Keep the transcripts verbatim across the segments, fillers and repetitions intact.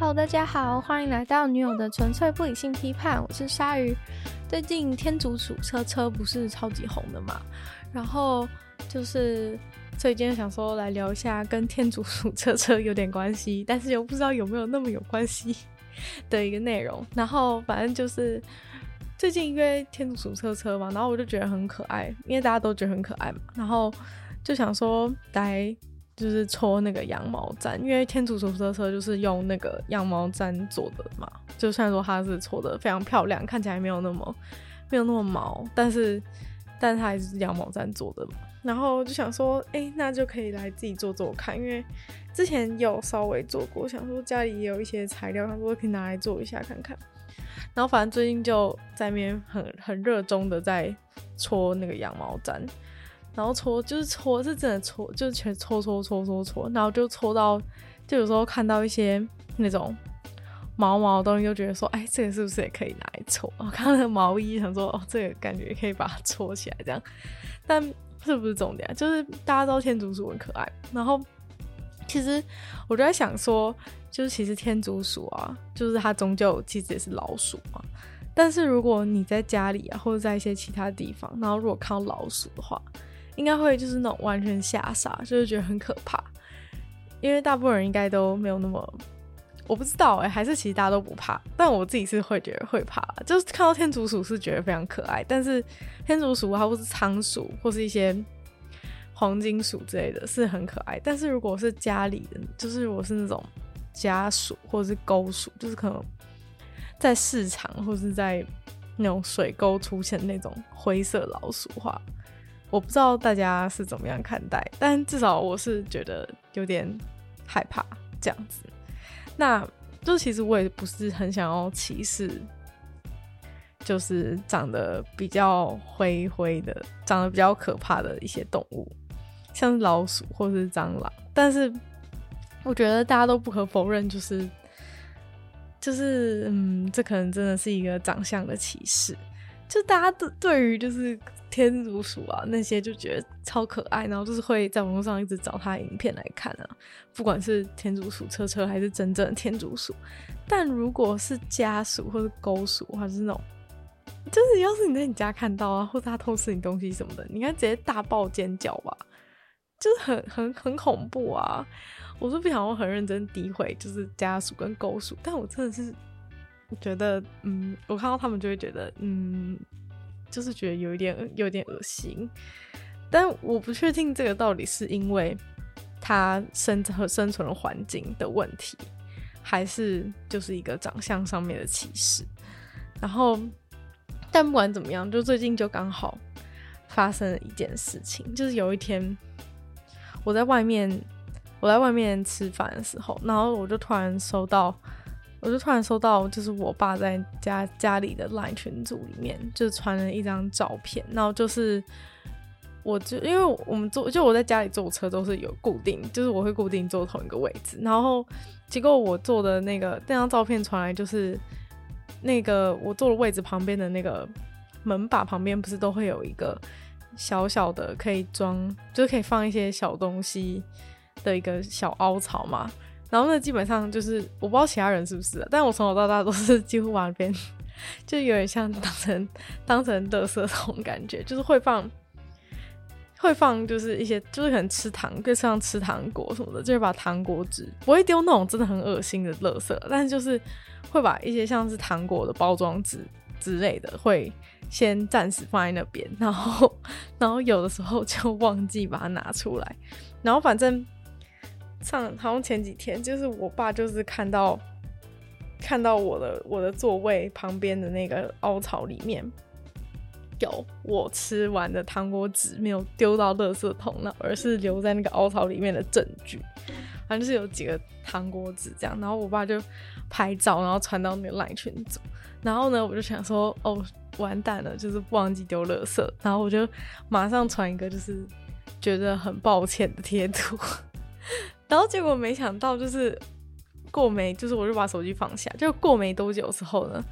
Hello， 大家好，欢迎来到女友的纯粹不理性批判，我是鲨鱼。最近天竺鼠车车不是超级红的嘛，然后就是所以今天想说来聊一下跟天竺鼠车车有点关系，但是又不知道有没有那么有关系的一个内容。然后反正就是最近因为天竺鼠车车嘛，然后我就觉得很可爱，因为大家都觉得很可爱嘛，然后就想说来就是抽那个羊毛毡，因为天竺鼠车车就是用那个羊毛毡做的嘛，就虽然说它是抽的非常漂亮，看起来没有那么没有那么毛，但是但它还是羊毛毡做的嘛。然后就想说哎、欸，那就可以来自己做做看，因为之前有稍微做过，想说家里也有一些材料，想说可以拿来做一下看看。然后反正最近就在那边很很热衷的在戳那个羊毛毡，然后搓就是搓是真的搓，就是全搓搓搓搓搓，然后就搓到，就有时候看到一些那种毛毛的东西，就觉得说，哎，这个是不是也可以拿来搓？我看到那个毛衣，想说，哦，这个感觉也可以把它搓起来这样。但是不是重点？就是大家知道天竺鼠很可爱，然后其实我就在想说，就是其实天竺鼠啊，就是它终究其实也是老鼠嘛。但是如果你在家里啊，或者在一些其他地方，然后如果看到老鼠的话，应该会就是那种完全吓傻，就是觉得很可怕，因为大部分人应该都没有那么，我不知道欸，还是其实大家都不怕，但我自己是会觉得会怕，就是看到天竺鼠是觉得非常可爱，但是天竺鼠啊，或是仓鼠，或是一些黄金鼠之类的是很可爱，但是如果是家里的，就是如果是那种家鼠或是沟鼠，就是可能在市场或是在那种水沟出现那种灰色老鼠的话，我不知道大家是怎么样看待，但至少我是觉得有点害怕这样子。那就其实我也不是很想要歧视，就是长得比较灰灰的、长得比较可怕的一些动物，像是老鼠或是蟑螂。但是我觉得大家都不可否认，就是就是嗯，这可能真的是一个长相的歧视。就大家对于就是天竺鼠啊那些就觉得超可爱，然后就是会在网络上一直找它的影片来看啊，不管是天竺鼠车车还是真正的天竺鼠。但如果是家鼠或是狗鼠，或是那种就是要是你在你家看到啊，或者它偷吃你东西什么的，你应该直接大爆尖叫吧，就是很很很恐怖啊。我是不想要很认真诋毁就是家鼠跟狗鼠，但我真的是觉得嗯，我看到他们就会觉得嗯，就是觉得有一点有点恶心。但我不确定这个到底是因为它生和生存的环境的问题，还是就是一个长相上面的歧视。然后但不管怎么样，就最近就刚好发生了一件事情，就是有一天我在外面我在外面吃饭的时候，然后我就突然收到我就突然收到就是我爸在家家里的 LINE 群组里面就传了一张照片，然后就是我就因为我们坐就我在家里坐车都是有固定，就是我会固定坐同一个位置，然后结果我坐的那个那张照片传来，就是那个我坐的位置旁边的那个门把旁边不是都会有一个小小的可以装就是可以放一些小东西的一个小凹槽嘛，然后那基本上就是我不知道其他人是不是、啊、但我从小到大都是几乎往那边就有点像当成当成垃圾桶感觉，就是会放会放就是一些就是可能吃糖就像吃糖果什么的，就会把糖果纸不会丢那种真的很恶心的垃圾，但是就是会把一些像是糖果的包装纸之类的会先暂时放在那边，然后然后有的时候就忘记把它拿出来。然后反正上好像前几天就是我爸就是看到看到我的我的座位旁边的那个凹槽里面有我吃完的糖果纸没有丢到垃圾桶，而是留在那个凹槽里面的证据，反正就是有几个糖果纸这样。然后我爸就拍照然后传到那个 LINE 群组，然后呢我就想说哦完蛋了，就是不忘记丢垃圾，然后我就马上传一个就是觉得很抱歉的贴图，然后结果没想到就是过没就是我就把手机放下，就过没多久之后呢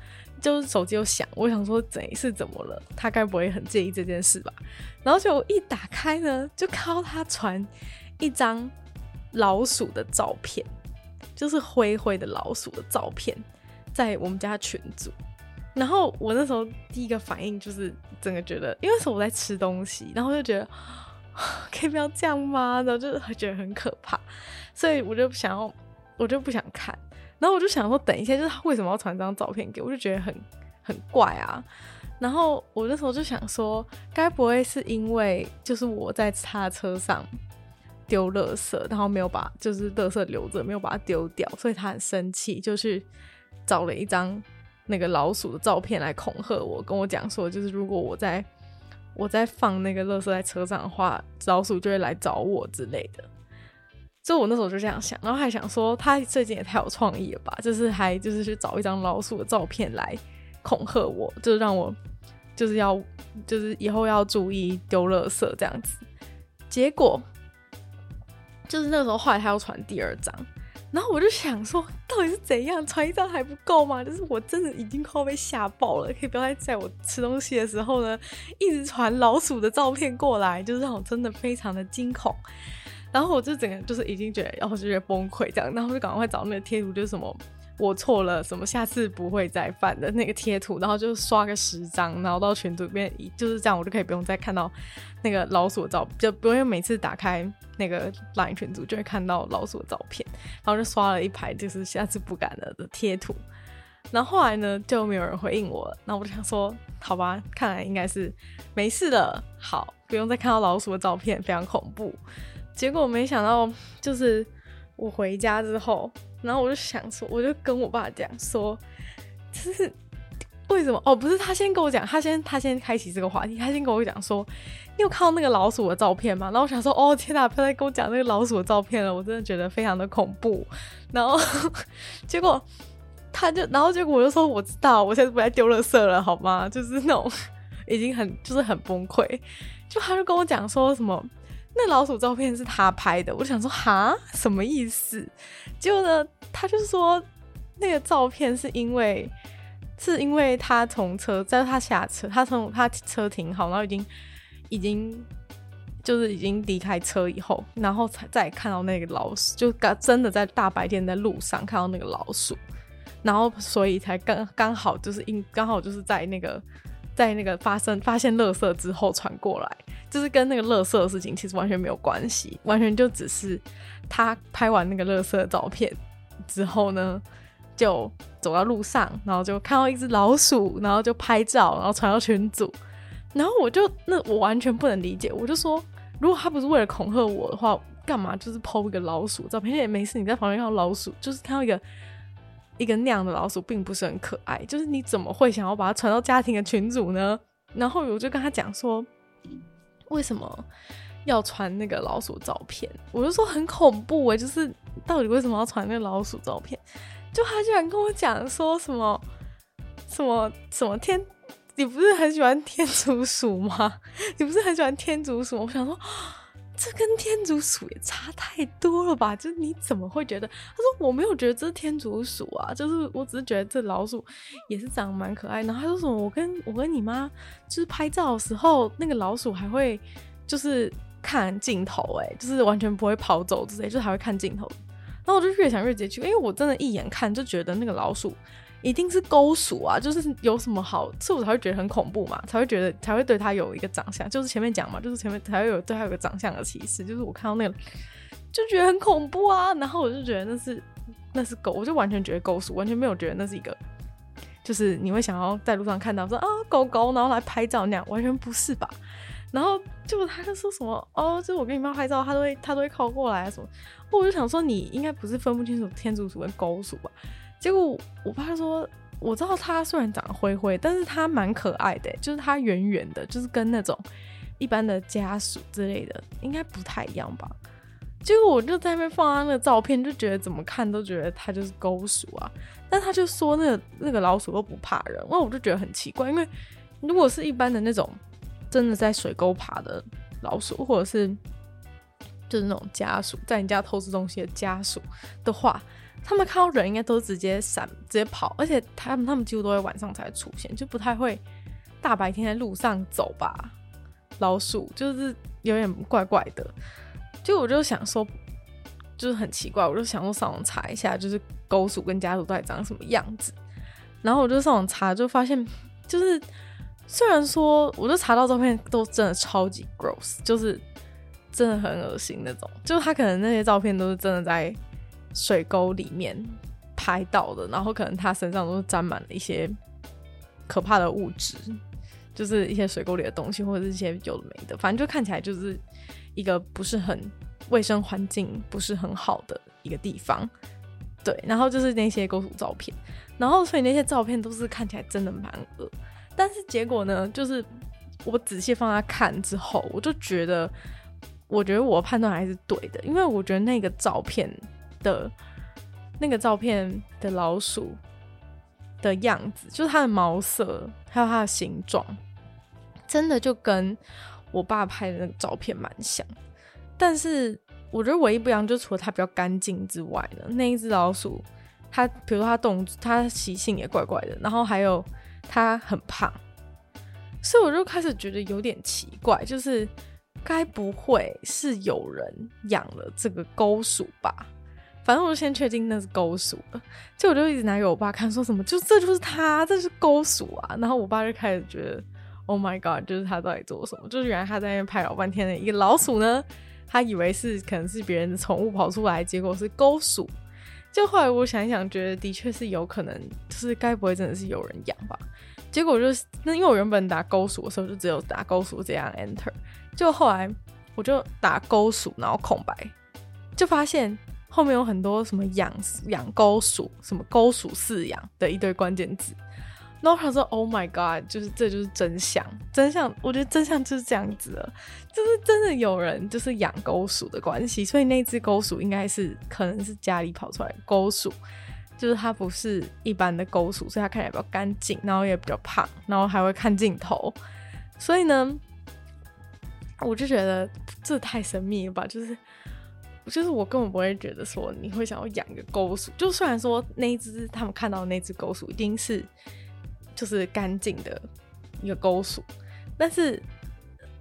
就是手机又响，我想说怎是怎么了，他该不会很介意这件事吧。然后就一打开呢就看到他传一张老鼠的照片，就是灰灰的老鼠的照片在我们家群组，然后我那时候第一个反应就是整个觉得，因为是我在吃东西，然后就觉得可以不要这样吗，然后就觉得很可怕，所以我就想要我就不想看，然后我就想说等一下，就是他为什么要传这张照片给我，就觉得很很怪啊。然后我那时候就想说，该不会是因为就是我在他车上丢垃圾，然后没有把就是垃圾留着，没有把它丢掉，所以他很生气，就去找了一张那个老鼠的照片来恐吓我，跟我讲说就是如果我在我在放那个垃圾在车上的话，老鼠就会来找我之类的。所以我那时候就这样想，然后还想说他最近也太有创意了吧，就是还就是去找一张老鼠的照片来恐吓我，就是让我就是要就是以后要注意丢垃圾这样子。结果就是那时候后来他要传第二张，然后我就想说到底是怎样，传一张还不够吗？就是我真的已经快被吓爆了，可以不要再在我吃东西的时候呢一直传老鼠的照片过来，就是让我真的非常的惊恐。然后我就整个就是已经觉得，然后就觉得崩溃这样，然后就赶快找那个贴图，就是什么我错了，什么下次不会再犯的那个贴图，然后就刷个十张，然后到群组里面，就是这样我就可以不用再看到那个老鼠的照片，就不用每次打开那个 LINE 群组就会看到老鼠的照片，然后就刷了一排就是下次不敢了的贴图。然后后来呢就没有人回应我了，然后我就想说好吧，看来应该是没事了，好，不用再看到老鼠的照片，非常恐怖。结果没想到就是我回家之后，然后我就想说，我就跟我爸讲说就是为什么，哦不是，他先跟我讲，他先他先开启这个话题，他先跟我讲说你有看到那个老鼠的照片吗？然后我想说哦天哪，不要再跟我讲那个老鼠的照片了，我真的觉得非常的恐怖。然后结果他就然后结果我就说我知道，我现在不再丢垃圾了好吗，就是那种已经很就是很崩溃。就他就跟我讲说什么那老鼠照片是他拍的，我就想说哈什么意思。结果呢他就说那个照片是因为是因为他从车在他下车，他从他车停好，然后已经已经就是已经离开车以后，然后才再看到那个老鼠，就真的在大白天在路上看到那个老鼠，然后所以才刚刚好就是刚好就是在那个在那个发生发现垃圾之后传过来，就是跟那个垃圾的事情其实完全没有关系，完全就只是他拍完那个垃圾的照片之后呢，就走到路上，然后就看到一只老鼠，然后就拍照，然后传到群组。然后我就那我完全不能理解，我就说如果他不是为了恐吓我的话，干嘛就是 po 一个老鼠照片？也没事，你在旁边看到老鼠，就是看到一个一个那样的老鼠并不是很可爱，就是你怎么会想要把它传到家庭的群组呢？然后我就跟他讲说为什么要传那个老鼠照片，我就说很恐怖耶、欸、就是到底为什么要传那个老鼠照片。就他居然跟我讲说什么什么什么天，你不是很喜欢天竺鼠吗？你不是很喜欢天竺鼠吗？我想说这跟天竺鼠也差太多了吧，就是你怎么会觉得。他说我没有觉得这是天竺鼠啊，就是我只是觉得这老鼠也是长得蛮可爱。然后他说什么我跟我跟你妈就是拍照的时候，那个老鼠还会就是看镜头耶、欸、就是完全不会跑走之类，就是还会看镜头。然后我就越想越接近，因为我真的一眼看就觉得那个老鼠一定是勾鼠啊，就是有什么好，所以我才会觉得很恐怖嘛，才会觉得才会对他有一个长相，就是前面讲嘛，就是前面才会有对他有个长相的歧视，就是我看到那个就觉得很恐怖啊。然后我就觉得那是那是狗，我就完全觉得勾鼠，完全没有觉得那是一个就是你会想要在路上看到说啊狗狗然后来拍照那样，完全不是吧。然后就他就说什么哦，就是我跟你妈拍照，他都会他都会靠过来啊什么。我就想说你应该不是分不清楚天竺鼠跟狗鼠吧。结果我爸就说我知道他虽然长得灰灰，但是他蛮可爱的、欸、就是他圆圆的，就是跟那种一般的家鼠之类的应该不太一样吧。结果我就在那边放他那个照片，就觉得怎么看都觉得他就是狗鼠啊。但他就说那个那个老鼠都不怕人，那我就觉得很奇怪，因为如果是一般的那种真的在水沟爬的老鼠，或者是就是那种家鼠在你家偷吃东西的家鼠的话，他们看到人应该都直接闪直接跑，而且他们他们几乎都会晚上才出现，就不太会大白天在路上走吧。老鼠就是有点怪怪的，就我就想说就是很奇怪，我就想说上网查一下就是狗鼠跟家鼠到底长什么样子，然后我就上网查就发现，就是虽然说我就查到照片都真的超级 gross， 就是真的很恶心那种，就是他可能那些照片都是真的在水沟里面拍到的，然后可能他身上都是沾满了一些可怕的物质，就是一些水沟里的东西或者是一些有的没的，反正就看起来就是一个不是很卫生环境不是很好的一个地方，对，然后就是那些狗鼠照片，然后所以那些照片都是看起来真的蛮恶，但是结果呢，就是我仔细放他看之后，我就觉得我觉得我判断还是对的，因为我觉得那个照片的那个照片的老鼠的样子，就是它的毛色还有它的形状真的就跟我爸拍的那个照片蛮像，但是我觉得唯一不一样就除了它比较干净之外呢，那一只老鼠它比如说它动作它习性也怪怪的，然后还有它很胖，所以我就开始觉得有点奇怪，就是该不会是有人养了这个狗鼠吧，反正我就先确定那是狗鼠了，就我就一直拿给我爸看说什么就这就是他，这是狗鼠啊，然后我爸就开始觉得 Oh my god， 就是他到底做什么，就是原来他在那边拍老半天的一个老鼠呢，他以为是可能是别人的宠物跑出来，结果是狗鼠，就后来我想一想觉得的确是有可能，就是该不会真的是有人养吧，结果就是那因为我原本打狗鼠的时候就只有打狗鼠这样 enter， 就后来我就打狗鼠然后空白，就发现后面有很多什么养养狗鼠什么狗鼠饲养的一堆关键字，然后他说 Oh my god， 就是这就是真相，真相我觉得真相就是这样子了，就是真的有人就是养狗鼠的关系，所以那只狗鼠应该是可能是家里跑出来的狗鼠，就是它不是一般的狗鼠，所以它看起来比较干净，然后也比较胖，然后还会看镜头，所以呢我就觉得这太神秘了吧，就是就是我根本不会觉得说你会想要养一个狗鼠，就虽然说那一只他们看到的那只狗鼠一定是就是干净的一个狗鼠，但是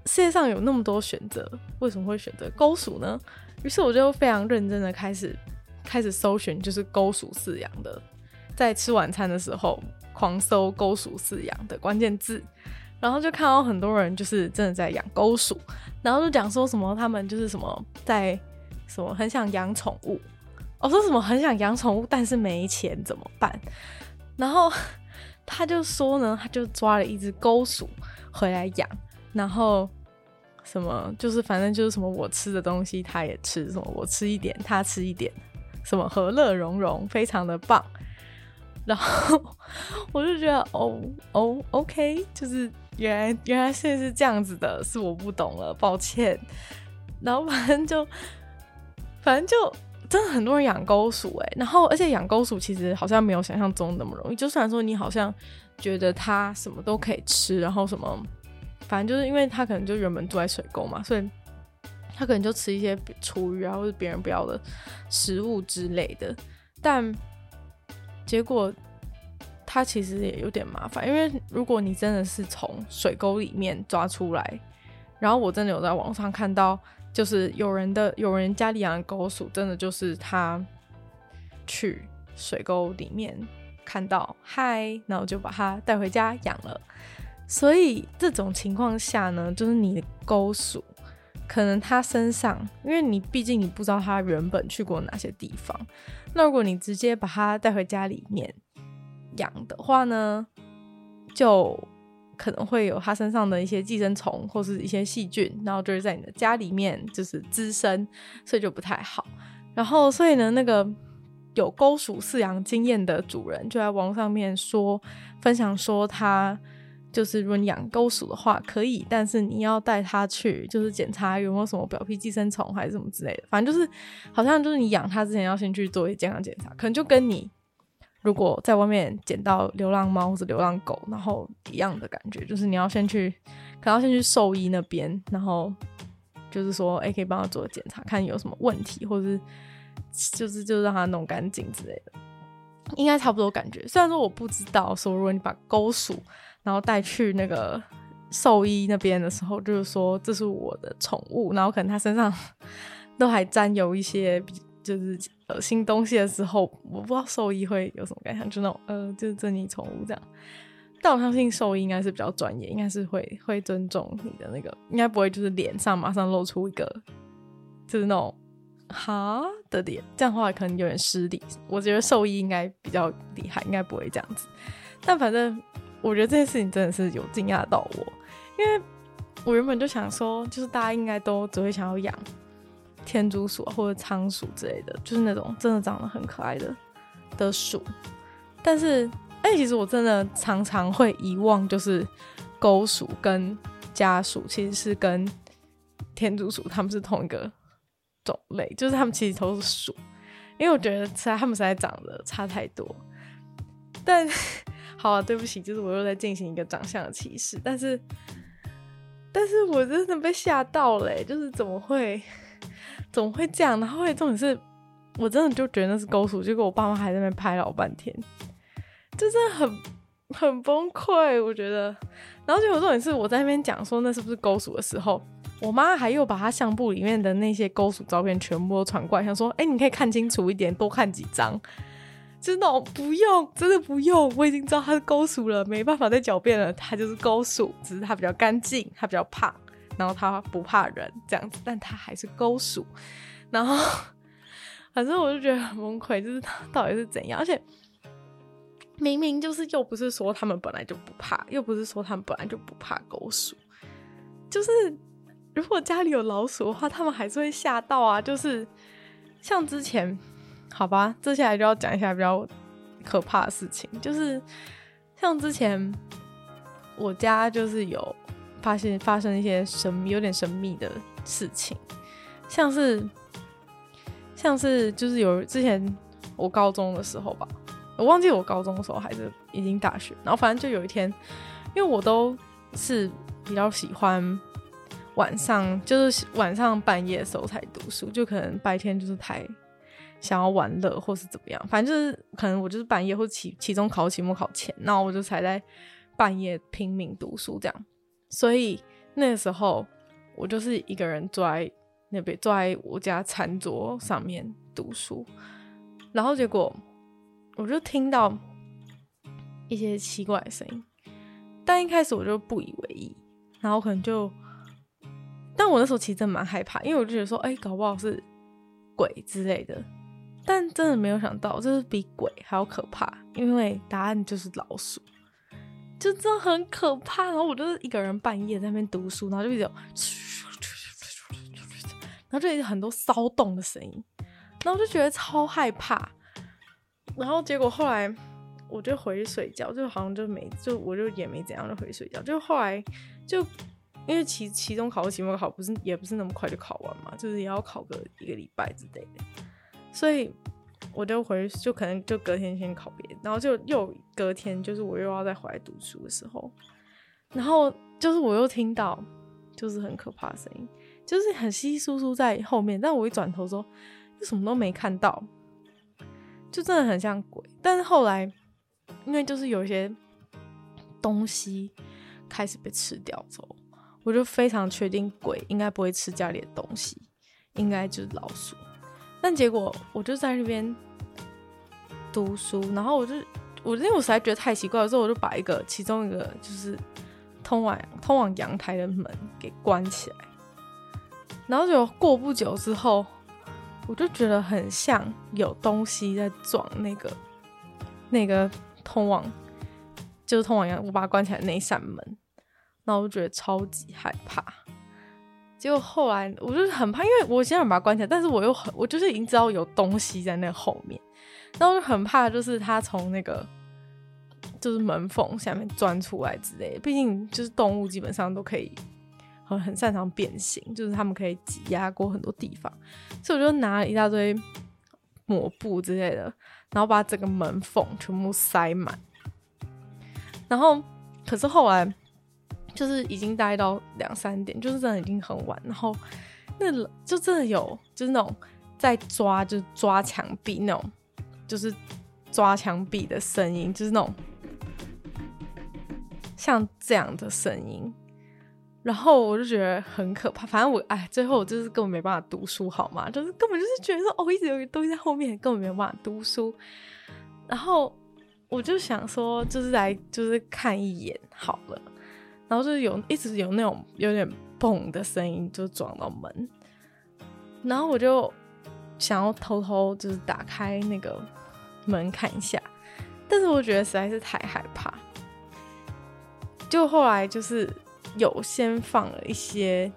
世界上有那么多选择，为什么会选择狗鼠呢？于是我就非常认真的开始开始搜寻就是狗鼠饲养的，在吃晚餐的时候狂搜狗鼠饲养的关键字，然后就看到很多人就是真的在养狗鼠，然后就讲说什么他们就是什么在什么很想养宠物，我、哦、说什么很想养宠物但是没钱怎么办，然后他就说呢他就抓了一只狗鼠回来养，然后什么就是反正就是什么我吃的东西他也吃，什么我吃一点他吃一点，什么和乐融融非常的棒，然后我就觉得哦哦 OK， 就是原来原来现在是这样子的，是我不懂了抱歉，然后反正就反正就真的很多人养狗鼠欸，然后而且养狗鼠其实好像没有想象中那么容易，就虽然说你好像觉得它什么都可以吃，然后什么反正就是因为它可能就原本住在水沟嘛，所以它可能就吃一些厨余啊或者别人不要的食物之类的，但结果它其实也有点麻烦，因为如果你真的是从水沟里面抓出来，然后我真的有在网上看到就是有人的有人家里养的狗鼠真的就是他去水沟里面看到嗨，然后就把它带回家养了，所以这种情况下呢，就是你的狗鼠可能它身上，因为你毕竟你不知道它原本去过哪些地方，那如果你直接把它带回家里面养的话呢，就可能会有它身上的一些寄生虫或是一些细菌，然后就是在你的家里面就是滋生，所以就不太好，然后所以呢那个有狗鼠饲养经验的主人就在网上面说分享说他就是如果你养狗鼠的话可以，但是你要带它去就是检查有没有什么表皮寄生虫还是什么之类的，反正就是好像就是你养它之前要先去做一健康检查，可能就跟你如果在外面捡到流浪猫或者流浪狗然后一样的感觉，就是你要先去可能要先去兽医那边，然后就是说哎、欸，可以帮他做检查看有什么问题，或者是就是就让他弄干净之类的，应该差不多感觉，虽然说我不知道说如果你把狗鼠然后带去那个兽医那边的时候就是说这是我的宠物，然后可能他身上都还沾有一些就是新东西的时候，我不知道兽医会有什么感想，就那种呃，就是珍妮宠物这样。但我相信兽医应该是比较专业，应该是会会尊重你的那个，应该不会就是脸上马上露出一个就是那种哈的脸，这样的话可能有点失礼。我觉得兽医应该比较厉害，应该不会这样子。但反正我觉得这件事情真的是有惊讶到我，因为我原本就想说，就是大家应该都只会想要养天竺鼠或者仓鼠之类的，就是那种真的长得很可爱的的鼠。但是哎、欸，其实我真的常常会遗忘，就是狗鼠跟家鼠其实是跟天竺鼠它们是同一个种类，就是它们其实都是鼠，因为我觉得它们实在长得差太多。但好啊，对不起，就是我又在进行一个长相的歧视，但是但是我真的被吓到了、欸、就是怎么会怎么会这样。然后重点是我真的就觉得那是狗鼠，结果我爸妈还在那边拍老半天，就真的很很崩溃我觉得。然后结果重点是我在那边讲说那是不是狗鼠的时候，我妈还又把她相簿里面的那些狗鼠照片全部都传过来，想说哎、欸，你可以看清楚一点，多看几张。真的不用，真的不用，我已经知道它是狗鼠了，没办法再狡辩了，它就是狗鼠，只是它比较干净，它比较胖，然后它不怕人这样子，但它还是狗鼠。然后反正我就觉得很崩溃，就是到底是怎样。而且明明就是又不是说他们本来就不怕，又不是说他们本来就不怕狗鼠，就是如果家里有老鼠的话他们还是会吓到啊。就是像之前，好吧，接下来就要讲一下比较可怕的事情，就是像之前我家就是有发现发生一些神秘有点神秘的事情，像是像是就是有之前我高中的时候吧，我忘记我高中的时候还是已经大学，然后反正就有一天，因为我都是比较喜欢晚上，就是晚上半夜的时候才读书，就可能白天就是太想要玩乐或是怎么样，反正就是可能我就是半夜或期期中考期末考前，然后我就才在半夜拼命读书这样。所以那个时候我就是一个人坐在那边，坐在我家餐桌上面读书，然后结果我就听到一些奇怪的声音，但一开始我就不以为意，然后可能就但我那时候其实真蛮害怕，因为我就觉得说哎、欸，搞不好是鬼之类的，但真的没有想到就是比鬼还要可怕，因为答案就是老鼠，就真的很可怕。然后我就是一个人半夜在那边读书，然后就一直有然后就一直很多骚动的声音，然后我就觉得超害怕。然后结果后来我就回去睡觉，就好像就没就我就也没怎样，就回去睡觉。就后来就因为期期中考和期末考不是也不是那么快就考完嘛，就是也要考个一个礼拜之类的，所以我就回去就可能就隔天先考别，然后就又隔天就是我又要再回来读书的时候，然后就是我又听到就是很可怕的声音，就是很稀稀疏疏在后面，但我一转头说就什么都没看到，就真的很像鬼。但是后来因为就是有一些东西开始被吃掉之后，我就非常确定鬼应该不会吃家里的东西，应该就是老鼠。但结果我就在那边读书，然后我就我因为我实在觉得太奇怪，所以我就把一个其中一个就是通往通往阳台的门给关起来。然后就过不久之后，我就觉得很像有东西在撞那个那个通往就是通往阳我把它关起来的那一扇门。然后我就觉得超级害怕，结果后来我就是很怕，因为我现在把它关起来，但是我又很我就是已经知道有东西在那后面，然后我就很怕就是它从那个就是门缝下面钻出来之类的，毕竟就是动物基本上都可以很很擅长变形，就是它们可以挤压过很多地方，所以我就拿了一大堆抹布之类的，然后把整个门缝全部塞满。然后可是后来就是已经待到两三点，就是真的已经很晚，然后那就真的有就是那种在抓就是抓墙壁那种就是抓墙壁的声音，就是那种像这样的声音。然后我就觉得很可怕，反正我哎，最后我就是根本没办法读书好吗，就是根本就是觉得说哦，一直有东西在后面，根本没有办法读书。然后我就想说就是来就是看一眼好了，然后就是有一直有那种有点砰的声音就撞到门，然后我就想要偷偷就是打开那个门看一下，但是我觉得实在是太害怕，就后来就是有先放了一些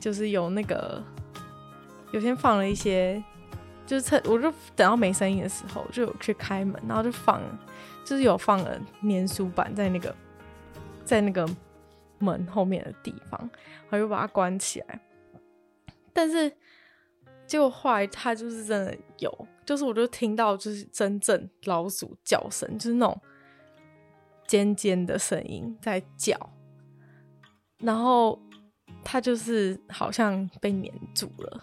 就是有那个有先放了一些就是我就等到没声音的时候就有去开门，然后就放就是有放了粘鼠板在那个在那个门后面的地方，然后就把它关起来。但是结果后来它就是真的有，就是我就听到就是真正老鼠叫声，就是那种尖尖的声音在叫，然后它就是好像被黏住了。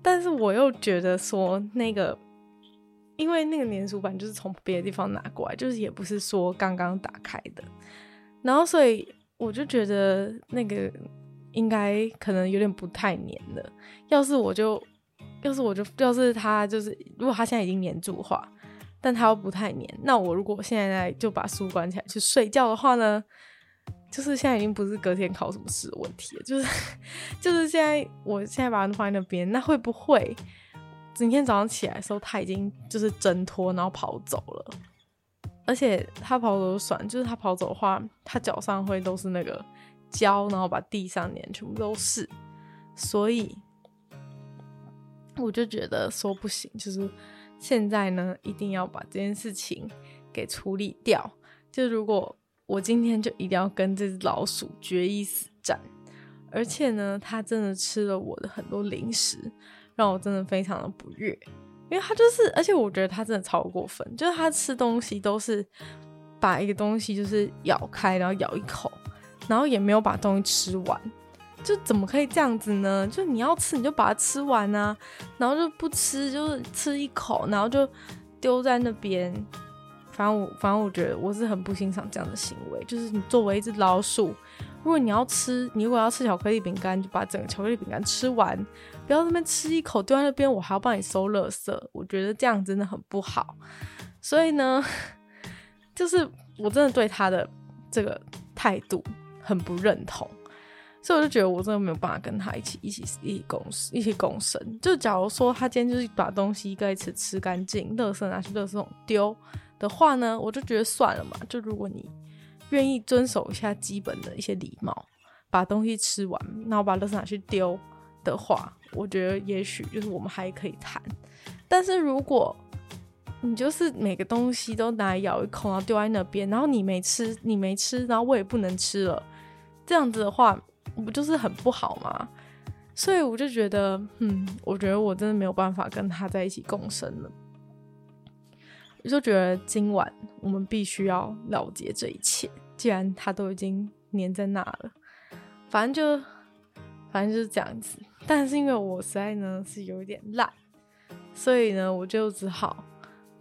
但是我又觉得说那个因为那个粘鼠板就是从别的地方拿过来，就是也不是说刚刚打开的，然后所以我就觉得那个应该可能有点不太黏了，要是我就要是我就要是它就是如果它现在已经黏住的话，但它又不太黏，那我如果现在就把书关起来去睡觉的话呢，就是现在已经不是隔天考什么试的问题了，就是就是现在我现在把它放在那边，那会不会今天早上起来的时候他已经就是挣脱然后跑走了，而且他跑走就算，就是他跑走的话他脚上会都是那个胶，然后把地上黏全部都是，所以我就觉得说不行，就是现在呢一定要把这件事情给处理掉，就如果我今天就一定要跟这只老鼠决一死战，而且呢它真的吃了我的很多零食，让我真的非常的不悦，因为他就是，而且我觉得他真的超过分，就是他吃东西都是把一个东西就是咬开，然后咬一口，然后也没有把东西吃完，就怎么可以这样子呢？就你要吃你就把它吃完啊，然后就不吃就是吃一口，然后就丢在那边。反正我反正我觉得我是很不欣赏这样的行为，就是你作为一只老鼠，如果你要吃你如果要吃巧克力饼干，就把整个巧克力饼干吃完，不要在那边吃一口丢在那边，我还要帮你收垃圾，我觉得这样真的很不好。所以呢就是我真的对他的这个态度很不认同，所以我就觉得我真的没有办法跟他一起一起一起共一起共生。就假如说他今天就是把东西该吃吃干净，垃圾拿去垃圾桶丢的话呢，我就觉得算了嘛，就如果你愿意遵守一下基本的一些礼貌，把东西吃完然后把垃圾拿去丢的话，我觉得也许就是我们还可以谈。但是如果你就是每个东西都拿来咬一口然后丢在那边，然后你没吃你没吃然后我也不能吃了，这样子的话不就是很不好吗？所以我就觉得嗯，我觉得我真的没有办法跟他在一起共生了，我就觉得今晚我们必须要了结这一切，既然他都已经黏在那了，反正就反正就是这样子。但是因为我实在呢是有一点懒，所以呢我就只好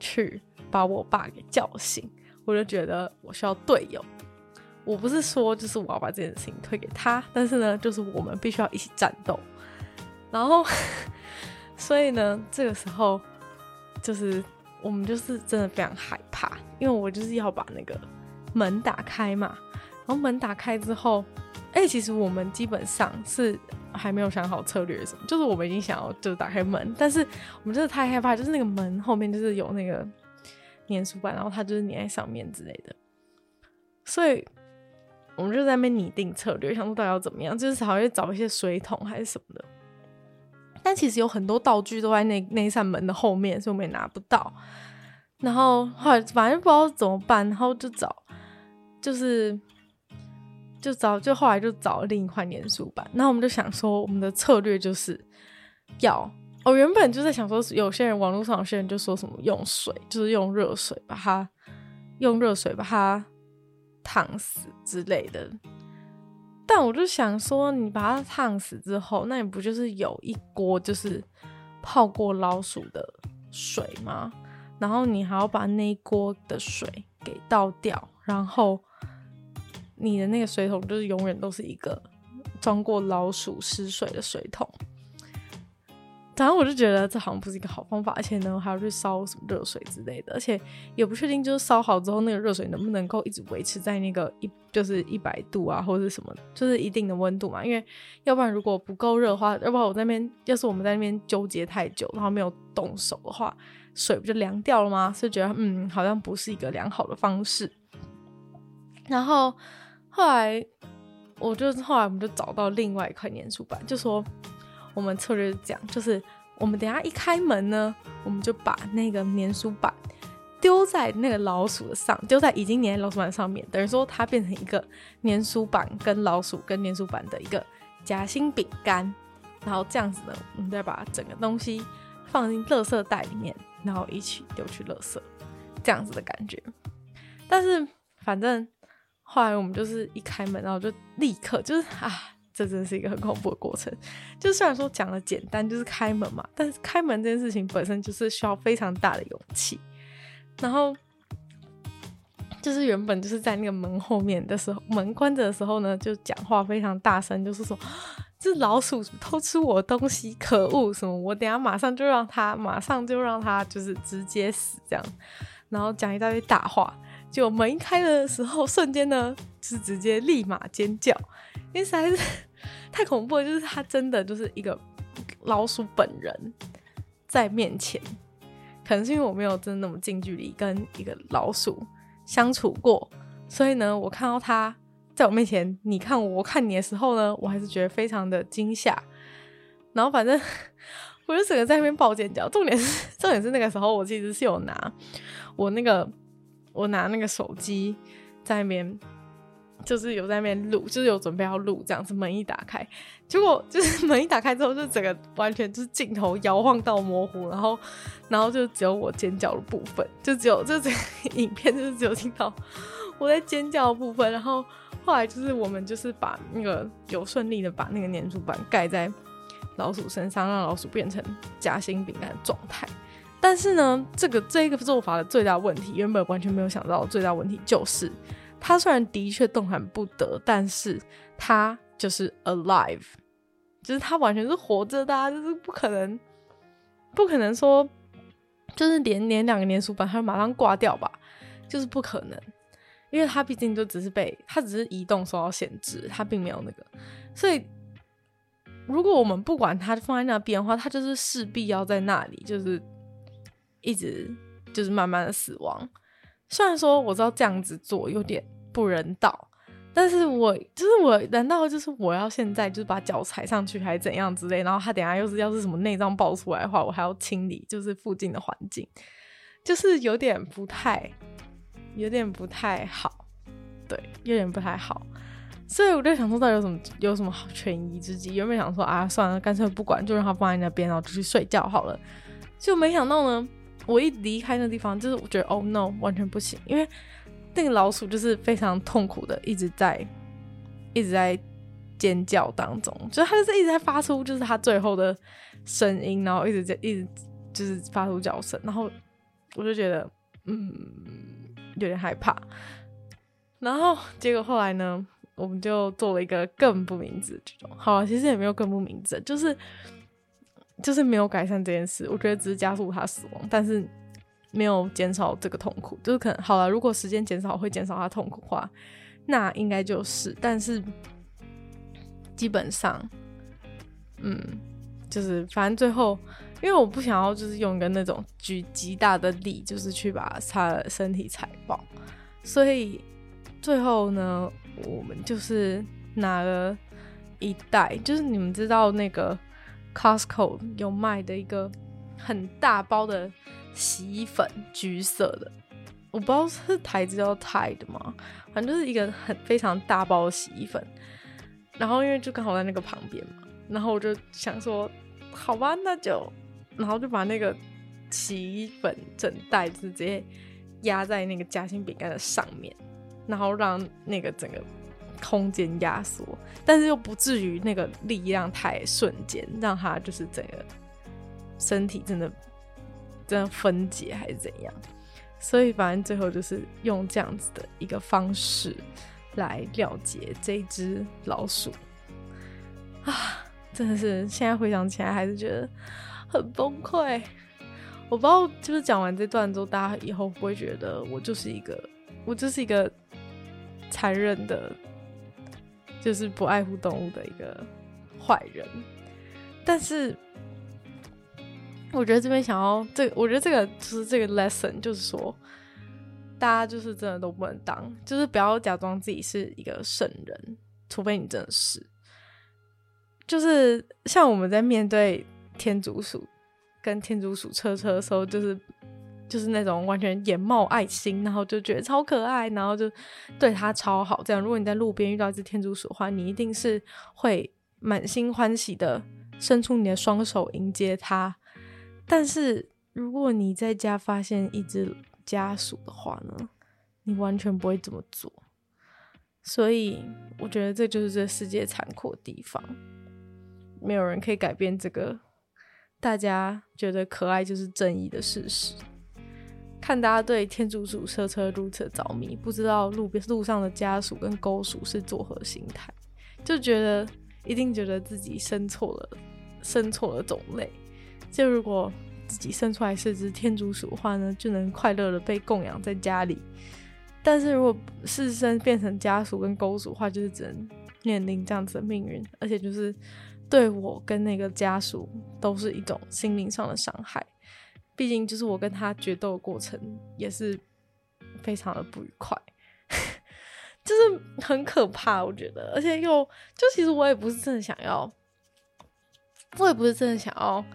去把我爸给叫醒，我就觉得我需要队友，我不是说就是我要把这件事情推给他，但是呢就是我们必须要一起战斗。然后所以呢这个时候就是我们就是真的非常害怕，因为我就是要把那个门打开嘛，然后门打开之后欸，其实我们基本上是还没有想好策略什么，就是我们已经想要就打开门，但是我们真的太害怕，就是那个门后面就是有那个粘鼠板，然后它就是粘在上面之类的，所以我们就在那边拟定策略，想说到底要怎么样，就是好像找一些水桶还是什么的，但其实有很多道具都在那那一扇门的后面，所以我们也拿不到。然后后来反正不知道怎么办，然后就找就是就找就后来就找了另一块粘鼠板。然后我们就想说我们的策略就是要哦，原本就在想说有些人网络上有些人就说什么用水就是用热水把它用热水把它烫死之类的，但我就想说你把它烫死之后，那你不就是有一锅就是泡过老鼠的水吗？然后你还要把那一锅的水给倒掉，然后你的那个水桶就是永远都是一个装过老鼠湿水的水桶。然后我就觉得这好像不是一个好方法，而且呢还要去烧什么热水之类的，而且也不确定就是烧好之后那个热水能不能够一直维持在那个一就是一百度啊或者什么就是一定的温度嘛，因为要不然如果不够热的话，要不然我在那边要是我们在那边纠结太久然后没有动手的话，水不就凉掉了吗？所以觉得嗯好像不是一个良好的方式。然后后来我就后来我们就找到另外一块粘鼠板，就说我们策略是这样，就是我们等一下一开门呢，我们就把那个粘鼠板丢在那个老鼠的上，丢在已经粘在老鼠板上面，等于说它变成一个粘鼠板跟老鼠跟粘鼠板的一个夹心饼干。然后这样子呢，我们再把整个东西放进垃圾袋里面，然后一起丢去垃圾，这样子的感觉。但是反正后来我们就是一开门，然后就立刻就是啊。这真是一个很恐怖的过程，就虽然说讲的简单就是开门嘛，但是开门这件事情本身就是需要非常大的勇气。然后就是原本就是在那个门后面的时候，门关着的时候呢，就讲话非常大声，就是说这老鼠偷吃我的东西，可恶什么，我等一下马上就让它马上就让它就是直接死这样，然后讲一大堆大话。结果门一开的时候瞬间呢就是直接立马尖叫，因为实在是太恐怖了，就是他真的就是一个老鼠本人在面前。可能是因为我没有真的那么近距离跟一个老鼠相处过，所以呢我看到他在我面前你看我我看你的时候呢，我还是觉得非常的惊吓。然后反正我就整个在那边爆尖叫，重点是重点是那个时候我其实是有拿我那个我拿那个手机在那边就是有在那边录，就是有准备要录这样子。门一打开，结果就是门一打开之后就整个完全就是镜头摇晃到模糊，然后然后就只有我尖叫的部分，就只有就整个影片就是只有听到我在尖叫的部分。然后后来就是我们就是把那个有顺利的把那个粘鼠板盖在老鼠身上，让老鼠变成夹心饼干的状态。但是呢这个这个做法的最大问题，原本完全没有想到的最大问题就是他虽然的确动弹不得，但是他就是 alive， 就是他完全是活着的、啊、就是不可能不可能说就是连连两个粘鼠板他马上挂掉吧，就是不可能，因为他毕竟就只是被他只是移动受到限制，他并没有那个。所以如果我们不管他放在那边的话，他就是势必要在那里就是一直就是慢慢的死亡。虽然说我知道这样子做有点不人道，但是我就是我难道就是我要现在就是把脚踩上去还是怎样之类，然后他等一下又是要是什么内脏爆出来的话，我还要清理就是附近的环境，就是有点不太有点不太好，对，有点不太好。所以我就想说到底有什么有什么权宜之计，原本想说啊算了干脆不管，就让他放在那边然后就去睡觉好了。就没想到呢我一离开那地方，就是我觉得 oh no 完全不行，因为那个老鼠就是非常痛苦的一直在一直在尖叫当中，就是它就是一直在发出就是它最后的声音，然后一直一直就是发出叫声，然后我就觉得嗯有点害怕。然后结果后来呢我们就做了一个更不明智的举动，好了其实也没有更不明智，就是就是没有改善这件事，我觉得只是加速他死亡，但是没有减少这个痛苦。就是可能好了，如果时间减少会减少他痛苦的话，那应该就是，但是基本上，嗯，就是反正最后，因为我不想要就是用一个那种举极大的力，就是去把他的身体踩爆，所以最后呢，我们就是拿了一袋，就是你们知道那个。Costco 有卖的一个很大包的洗衣粉，橘色的，我不知道是牌子叫 Tide 吗，反正就是一个很非常大包的洗衣粉。然后因为就刚好在那个旁边嘛，然后我就想说好吧那就，然后就把那个洗衣粉整袋直接压在那个夹心饼干的上面，然后让那个整个空间压缩，但是又不至于那个力量太瞬间让他就是整个身体真的真的分解还是怎样。所以反正最后就是用这样子的一个方式来了结这只老鼠啊！真的是现在回想起来还是觉得很崩溃。我不知道就是讲完这段之后大家以后会不会觉得我就是一个我就是一个残忍的就是不爱护动物的一个坏人。但是我觉得这边想要这我觉得这个就是这个 lesson 就是说大家就是真的都不能当，就是不要假装自己是一个圣人，除非你真的是就是像我们在面对天竺鼠跟天竺鼠车车的时候，就是就是那种完全眼冒爱心，然后就觉得超可爱，然后就对它超好这样。如果你在路边遇到一只天竺鼠的话，你一定是会满心欢喜的伸出你的双手迎接它。但是如果你在家发现一只家鼠的话呢，你完全不会这么做。所以我觉得这就是这世界残酷的地方，没有人可以改变这个大家觉得可爱就是正义的事实。看大家对天竺鼠车车如此着迷，不知道 路, 路上的家鼠跟狗鼠是作何心态，就觉得一定觉得自己生错了生错了种类。就如果自己生出来是只天竺鼠的话呢，就能快乐的被供养在家里。但是如果是生变成家鼠跟狗鼠的话，就是只能面临这样子的命运，而且就是对我跟那个家属都是一种心灵上的伤害。毕竟就是我跟他决斗的过程也是非常的不愉快就是很可怕我觉得。而且又就其实我也不是真的想要我也不是真的想要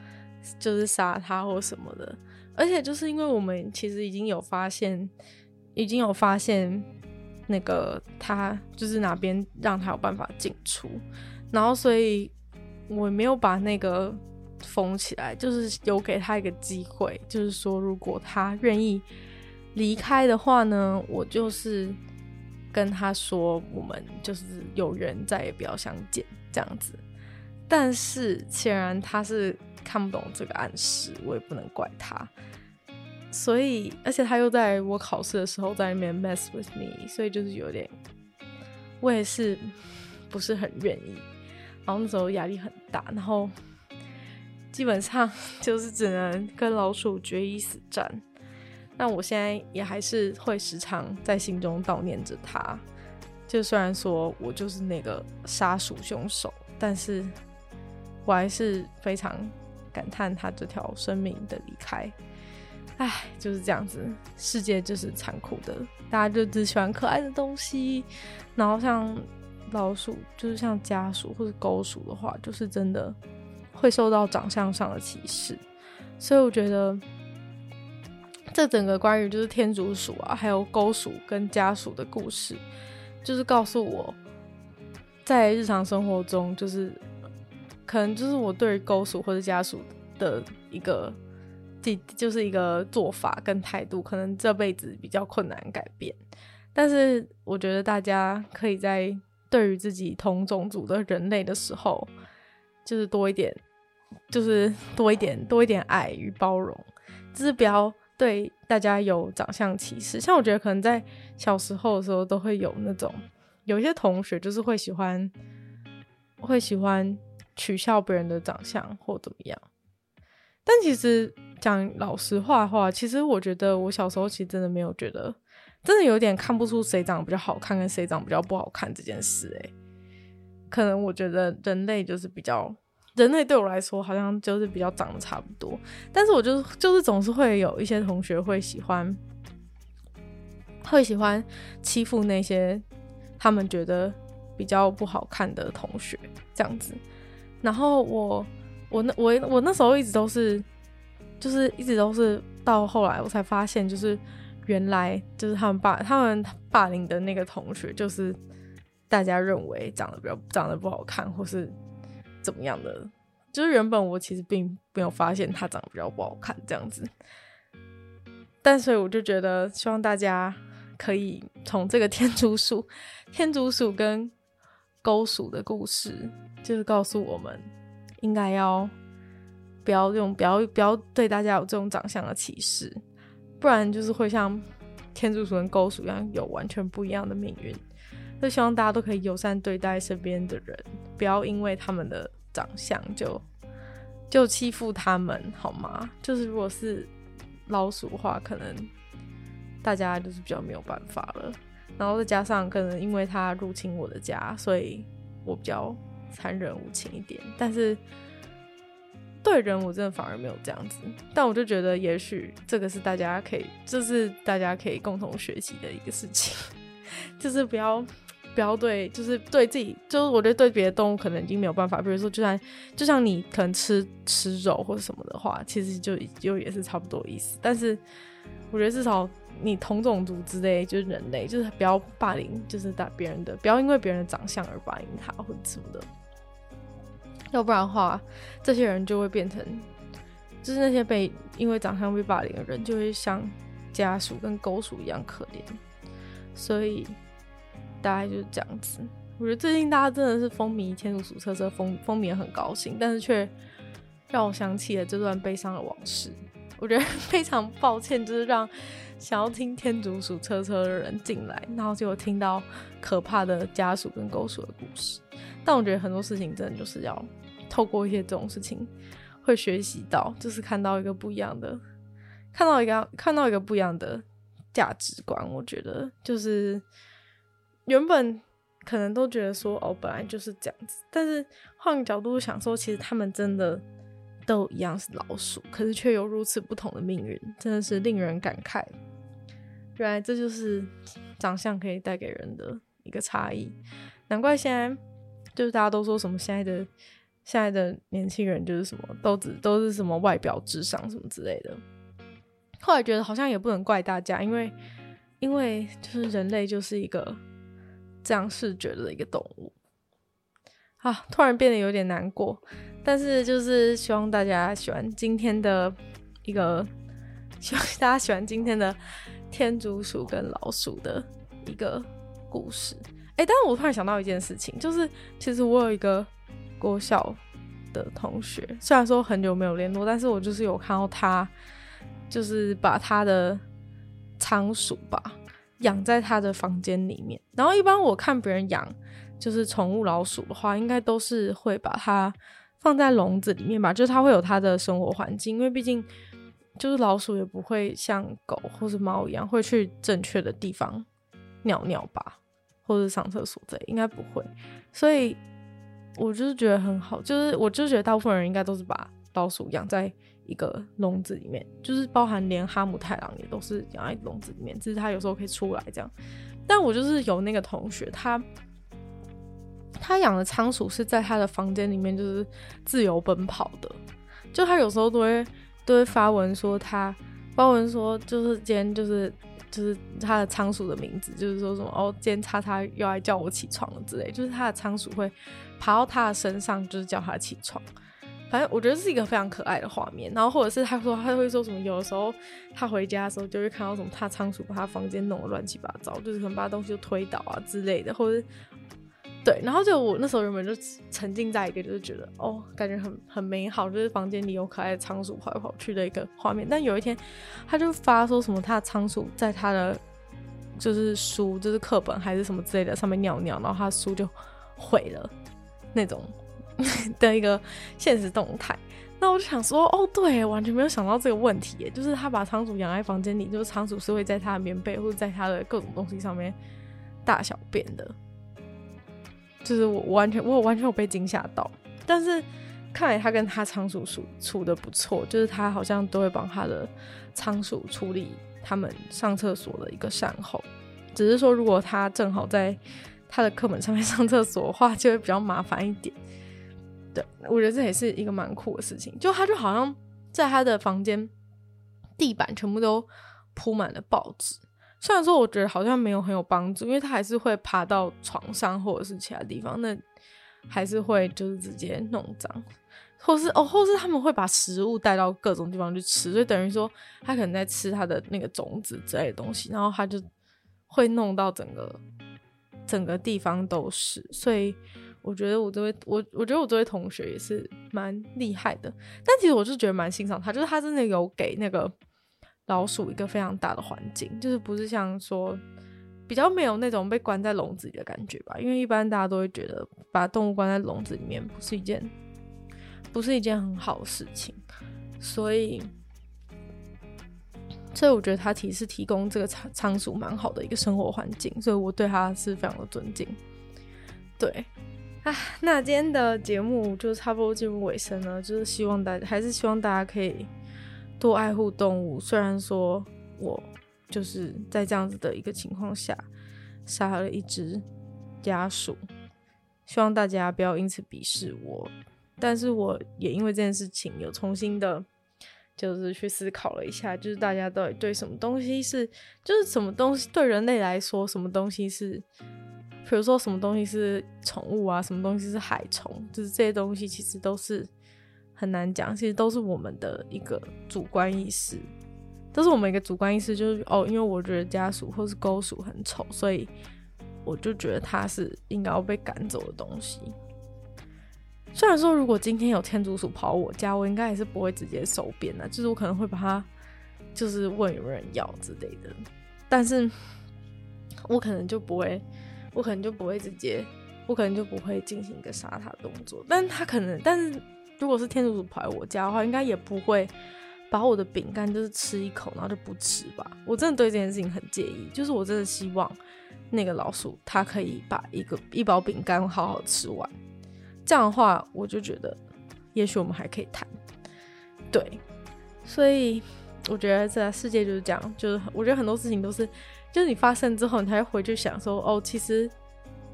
就是杀他或什么的。而且就是因为我们其实已经有发现已经有发现那个他就是哪边让他有办法进出，然后所以我没有把那个封起来，就是有给他一个机会，就是说如果他愿意离开的话呢，我就是跟他说我们就是有缘再也不要相见这样子。但是显然他是看不懂这个暗示，我也不能怪他。所以而且他又在我考试的时候在那边 mess with me， 所以就是有点我也是不是很愿意，然后那时候压力很大，然后基本上就是只能跟老鼠决一死战。那我现在也还是会时常在心中悼念着它，就虽然说我就是那个杀鼠凶手，但是我还是非常感叹它这条生命的离开。唉，就是这样子，世界就是残酷的，大家就只喜欢可爱的东西，然后像老鼠就是像家鼠或者狗鼠的话，就是真的会受到长相上的歧视。所以我觉得这整个关于就是天竺鼠啊还有狗鼠跟家鼠的故事，就是告诉我在日常生活中就是可能就是我对于狗鼠或者家鼠的一个就是一个做法跟态度可能这辈子比较困难改变。但是我觉得大家可以在对于自己同种族的人类的时候，就是多一点就是多一点多一点爱与包容，就是不要对大家有长相歧视。像我觉得可能在小时候的时候都会有那种有一些同学就是会喜欢会喜欢取笑别人的长相或怎么样，但其实讲老实话的话，其实我觉得我小时候其实真的没有觉得真的有点看不出谁长得比较好看跟谁长得比较不好看这件事。欸，可能我觉得人类就是比较人类对我来说好像就是比较长得差不多。但是我就就是总是会有一些同学会喜欢会喜欢欺负那些他们觉得比较不好看的同学这样子。然后我我那我我那时候一直都是就是一直都是到后来我才发现，就是原来就是他们霸他们霸凌的那个同学，就是大家认为长得比较长得不好看或是怎么样的。就是原本我其实并没有发现他长得比较不好看这样子，但所以我就觉得希望大家可以从这个天竺鼠天竺鼠跟狗鼠的故事，就是告诉我们应该要不要用不要不要对大家有这种长相的歧视，不然就是会像天竺鼠跟狗鼠一样有完全不一样的命运。就希望大家都可以友善对待身边的人，不要因为他们的长相就就欺负他们，好吗？就是如果是老鼠的话，可能大家就是比较没有办法了。然后再加上可能因为他入侵我的家，所以我比较残忍无情一点，但是对人我真的反而没有这样子。但我就觉得也许这个是大家可以就是大家可以共同学习的一个事情，就是不要不要对就是对自己，就是我觉得对别的动物可能已经没有办法，比如说就像就像你可能吃吃肉或什么的话，其实就就也是差不多意思。但是我觉得至少你同种族之类，就是人类，就是不要霸凌，就是打别人的，不要因为别人的长相而霸凌他或者什么的，要不然的话这些人就会变成就是那些被因为长相被霸凌的人就会像家属跟狗鼠一样可怜。所以大概就是这样子。我觉得最近大家真的是风靡天竺鼠车车，风风靡很高兴，但是却让我想起了这段悲伤的往事。我觉得非常抱歉，就是让想要听天竺鼠车车的人进来，然后就听到可怕的家属跟狗鼠的故事。但我觉得很多事情真的就是要透过一些这种事情会学习到，就是看到一个不一样的看到一个看到一个不一样的价值观。我觉得就是原本可能都觉得说哦本来就是这样子，但是换个角度想说，其实他们真的都一样是老鼠，可是却有如此不同的命运，真的是令人感慨。原来这就是长相可以带给人的一个差异，难怪现在就是大家都说什么现在的现在的年轻人就是什么都只都是什么外表至上什么之类的。后来觉得好像也不能怪大家，因为因为就是人类就是一个这样视觉的一个动物啊，突然变得有点难过。但是就是希望大家喜欢今天的一个希望大家喜欢今天的天竺鼠跟老鼠的一个故事。欸，但是我突然想到一件事情，就是其实我有一个国小的同学，虽然说很久没有联络，但是我就是有看到他就是把他的仓鼠吧养在他的房间里面。然后一般我看别人养就是宠物老鼠的话，应该都是会把它放在笼子里面吧，就是它会有它的生活环境，因为毕竟就是老鼠也不会像狗或是猫一样会去正确的地方尿尿吧，或是上厕所之类，应该不会。所以我就是觉得很好，就是我就觉得大部分人应该都是把老鼠养在一个笼子里面，就是包含连哈姆太郎也都是养在笼子里面，只是它有时候可以出来这样。但我就是有那个同学，他他养的仓鼠是在他的房间里面就是自由奔跑的，就他有时候都会都会发文说他发文说就是今天就是就是他的仓鼠的名字，就是说什么哦今天叉叉又来叫我起床了之类，就是他的仓鼠会爬到他的身上就是叫他起床。反正我觉得是一个非常可爱的画面。然后或者是他说他会说什么有的时候他回家的时候就会看到什么他仓鼠把他房间弄得乱七八糟，就是可能把他东西就推倒啊之类的，或者对。然后就我那时候原本就沉浸在一个就是觉得哦感觉很很美好，就是房间里有可爱的仓鼠跑来跑去的一个画面。但有一天他就发说什么他的仓鼠在他的就是书就是课本还是什么之类的上面尿尿，然后他的书就毁了那种的一个现实动态。那我就想说哦对，完全没有想到这个问题耶，就是他把仓鼠养在房间里，就是仓鼠是会在他的棉被或者在他的各种东西上面大小便的，就是我完全我完全有被惊吓到。但是看来他跟他仓鼠处得不错，就是他好像都会帮他的仓鼠处理他们上厕所的一个善后，只是说如果他正好在他的课本上面上厕所的话就会比较麻烦一点。对，我觉得这也是一个蛮酷的事情，就他就好像在他的房间地板全部都铺满了报纸，虽然说我觉得好像没有很有帮助，因为他还是会爬到床上或者是其他地方，那还是会就是直接弄脏，或是哦，或是他们会把食物带到各种地方去吃，所以等于说他可能在吃他的那个种子之类的东西，然后他就会弄到整个整个地方都是。所以我觉得我这位我我觉得我这位同学也是蛮厉害的，但其实我就觉得蛮欣赏他，就是他真的有给那个老鼠一个非常大的环境，就是不是像说比较没有那种被关在笼子里的感觉吧，因为一般大家都会觉得把动物关在笼子里面不是一件不是一件很好的事情，所以所以我觉得它其实提供这个仓鼠蛮好的一个生活环境，所以我对它是非常的尊敬。对啊，那今天的节目就差不多进入尾声了，就是希望大家还是希望大家可以多爱护动物，虽然说我就是在这样子的一个情况下杀了一只家鼠，希望大家不要因此鄙视我，但是我也因为这件事情有重新的就是去思考了一下，就是大家到底对什么东西是就是什么东西对人类来说什么东西是比如说什么东西是宠物啊，什么东西是海虫，就是这些东西其实都是很难讲，其实都是我们的一个主观意识，这是我们一个主观意识，就是哦，因为我觉得家属或是狗属很丑，所以我就觉得它是应该要被赶走的东西。虽然说如果今天有天竺鼠跑我家，我应该也是不会直接收编的，就是我可能会把它就是问有没有人要之类的，但是我可能就不会我可能就不会直接我可能就不会进行一个杀它的动作，但它可能但是如果是天竺鼠跑我家的话，应该也不会把我的饼干就是吃一口然后就不吃吧。我真的对这件事情很介意，就是我真的希望那个老鼠它可以把一个一包饼干好好吃完，这样的话我就觉得也许我们还可以谈。对，所以我觉得这世界就是这样，就是我觉得很多事情都是就是你发生之后你才会回去想说哦其实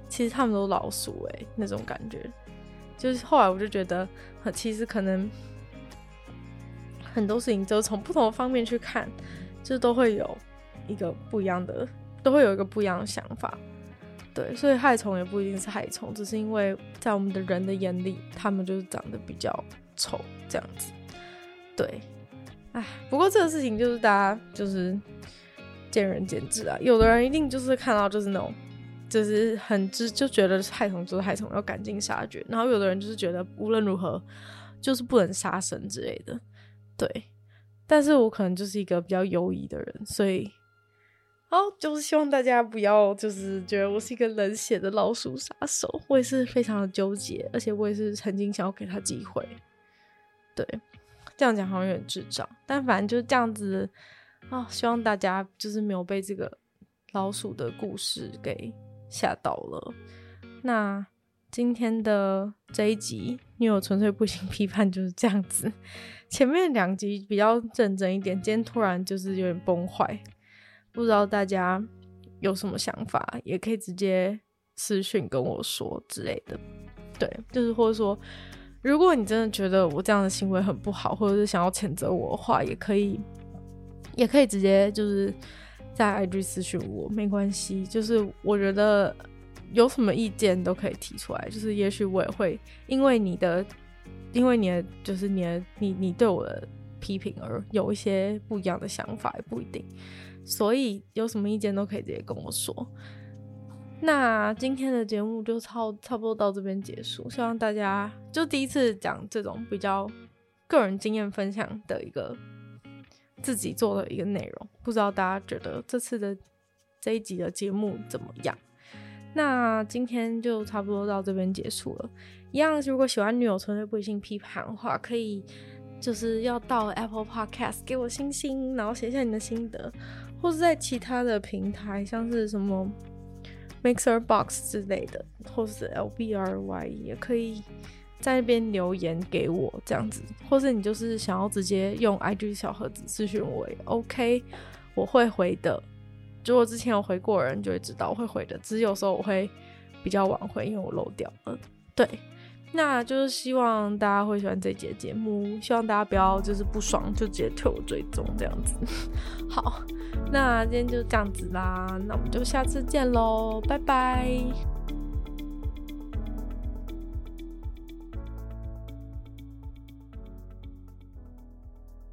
其实他们都老鼠耶、欸、那种感觉，就是后来我就觉得其实可能很多事情就从不同的方面去看，就都会有一个不一样的都会有一个不一样的想法。对，所以害虫也不一定是害虫，只是因为在我们的人的眼里他们就是长得比较丑这样子。对，哎，不过这个事情就是大家就是见仁见智啊，有的人一定就是看到就是那种就是很知就觉得害虫就是害虫要赶尽杀绝，然后有的人就是觉得无论如何就是不能杀生之类的。对，但是我可能就是一个比较犹疑的人，所以好，就是希望大家不要就是觉得我是一个冷血的老鼠杀手，我也是非常的纠结，而且我也是曾经想要给他机会。对，这样讲好像有点智障，但反正就是这样子啊，希望大家就是没有被这个老鼠的故事给吓到了。那今天的这一集女友纯粹不行批判就是这样子，前面两集比较认真一点，今天突然就是有点崩坏，不知道大家有什么想法也可以直接私讯跟我说之类的。对，就是或者说如果你真的觉得我这样的行为很不好，或者是想要谴责我的话，也可以也可以直接就是在 I G 私讯我，没关系，就是我觉得有什么意见都可以提出来，就是也许我也会因为你的因为你的就是你的你你对我的批评而有一些不一样的想法，也不一定，所以有什么意见都可以直接跟我说。那今天的节目就差不多到这边结束，希望大家就第一次讲这种比较个人经验分享的一个自己做的一个内容，不知道大家觉得这次的这一集的节目怎么样。那今天就差不多到这边结束了，一样如果喜欢女友纯粹不理性批判的话，可以就是要到 Apple Podcast 给我星星，然后写下你的心得，或是在其他的平台像是什么 Mixerbox 之类的，或是 L B R Y 也可以在那边留言给我这样子，或是你就是想要直接用 I G 小盒子私讯我也 OK， 我会回的，如果之前有回过的人就会知道我会回的，只是有时候我会比较晚回，因为我漏掉了。对，那就是希望大家会喜欢这集的节目，希望大家不要就是不爽就直接退我追踪这样子。好，那今天就这样子啦，那我们就下次见咯，拜拜。